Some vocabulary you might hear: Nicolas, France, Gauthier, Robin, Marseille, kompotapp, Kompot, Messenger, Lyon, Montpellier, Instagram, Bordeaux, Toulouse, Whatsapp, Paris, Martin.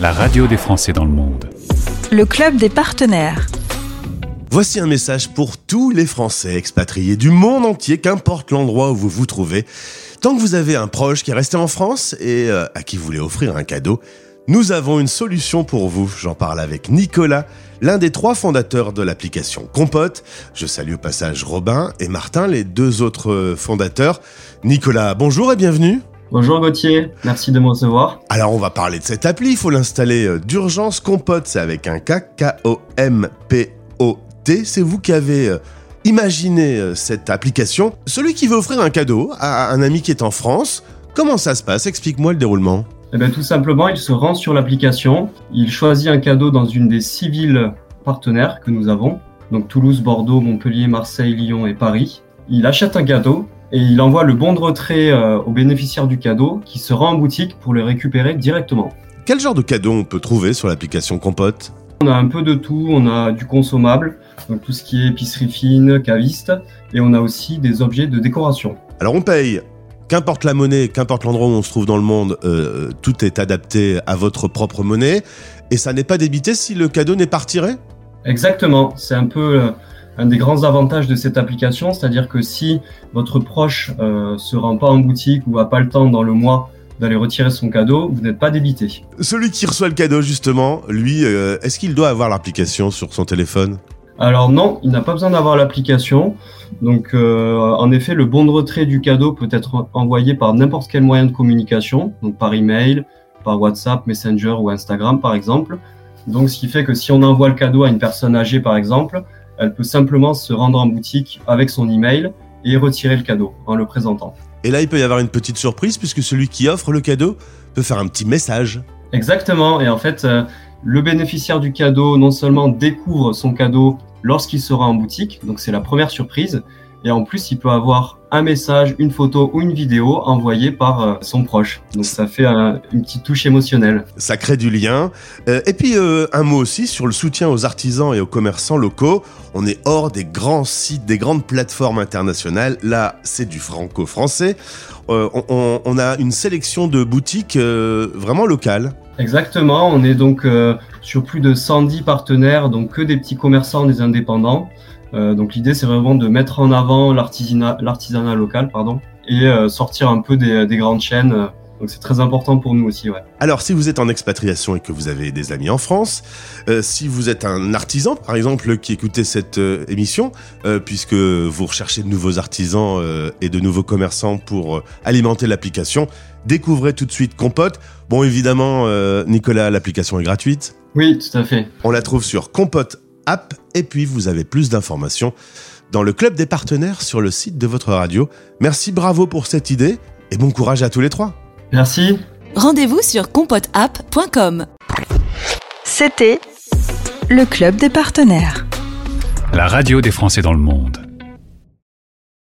la radio des Français dans le monde. Le club des partenaires. Voici un message pour tous les Français expatriés du monde entier, qu'importe l'endroit où vous vous trouvez. Tant que vous avez un proche qui est resté en France et à qui vous voulez offrir un cadeau, nous avons une solution pour vous. J'en parle avec Nicolas, l'un des 3 fondateurs de l'application Kompot. Je salue au passage Robin et Martin, les 2 autres fondateurs. Nicolas, bonjour et bienvenue. Bonjour Gauthier, merci de me recevoir. Alors on va parler de cette appli, il faut l'installer d'urgence. Kompot, c'est avec un K, K-O-M-P-O-T. C'est vous qui avez imaginé cette application. Celui qui veut offrir un cadeau à un ami qui est en France, comment ça se passe ? Explique-moi le déroulement. Eh bien, tout simplement, il se rend sur l'application, il choisit un cadeau dans une des 6 villes partenaires que nous avons, donc Toulouse, Bordeaux, Montpellier, Marseille, Lyon et Paris. Il achète un cadeau et il envoie le bon de retrait au bénéficiaire du cadeau qui se rend en boutique pour le récupérer directement. Quel genre de cadeau on peut trouver sur l'application Kompot ? On a un peu de tout, on a du consommable, donc tout ce qui est épicerie fine, caviste, et on a aussi des objets de décoration. Alors on paye. Qu'importe la monnaie, qu'importe l'endroit où on se trouve dans le monde, tout est adapté à votre propre monnaie et ça n'est pas débité si le cadeau n'est pas retiré ? Exactement, c'est un peu un des grands avantages de cette application, c'est-à-dire que si votre proche se rend pas en boutique ou n'a pas le temps dans le mois d'aller retirer son cadeau, vous n'êtes pas débité. Celui qui reçoit le cadeau justement, lui, est-ce qu'il doit avoir l'application sur son téléphone ? Alors non, il n'a pas besoin d'avoir l'application. Donc en effet, le bon de retrait du cadeau peut être envoyé par n'importe quel moyen de communication, donc par email, par Whatsapp, Messenger ou Instagram par exemple. Donc ce qui fait que si on envoie le cadeau à une personne âgée par exemple, elle peut simplement se rendre en boutique avec son email et retirer le cadeau en le présentant. Et là, il peut y avoir une petite surprise puisque celui qui offre le cadeau peut faire un petit message. Exactement, et en fait, le bénéficiaire du cadeau non seulement découvre son cadeau lorsqu'il sera en boutique, donc c'est la première surprise, et en plus il peut avoir un message, une photo ou une vidéo envoyée par son proche. Donc ça fait une petite touche émotionnelle. Ça crée du lien. Et puis un mot aussi sur le soutien aux artisans et aux commerçants locaux. On est hors des grands sites, des grandes plateformes internationales. Là, c'est du franco-français. On a une sélection de boutiques vraiment locales. Exactement, on est donc sur plus de 110 partenaires, donc que des petits commerçants, des indépendants. Donc l'idée, c'est vraiment de mettre en avant l'artisanat local et sortir un peu des grandes chaînes. Donc c'est très important pour nous aussi. Ouais. Alors si vous êtes en expatriation et que vous avez des amis en France, si vous êtes un artisan par exemple qui écoutait cette émission, puisque vous recherchez de nouveaux artisans et de nouveaux commerçants pour alimenter l'application, découvrez tout de suite Kompot. Bon évidemment Nicolas, l'application est gratuite. Oui, tout à fait. On la trouve sur Kompot App et puis vous avez plus d'informations dans le club des partenaires sur le site de votre radio. Merci, bravo pour cette idée et bon courage à tous les 3. Merci. Rendez-vous sur kompotapp.com. C'était le Club des Partenaires. La radio des Français dans le monde.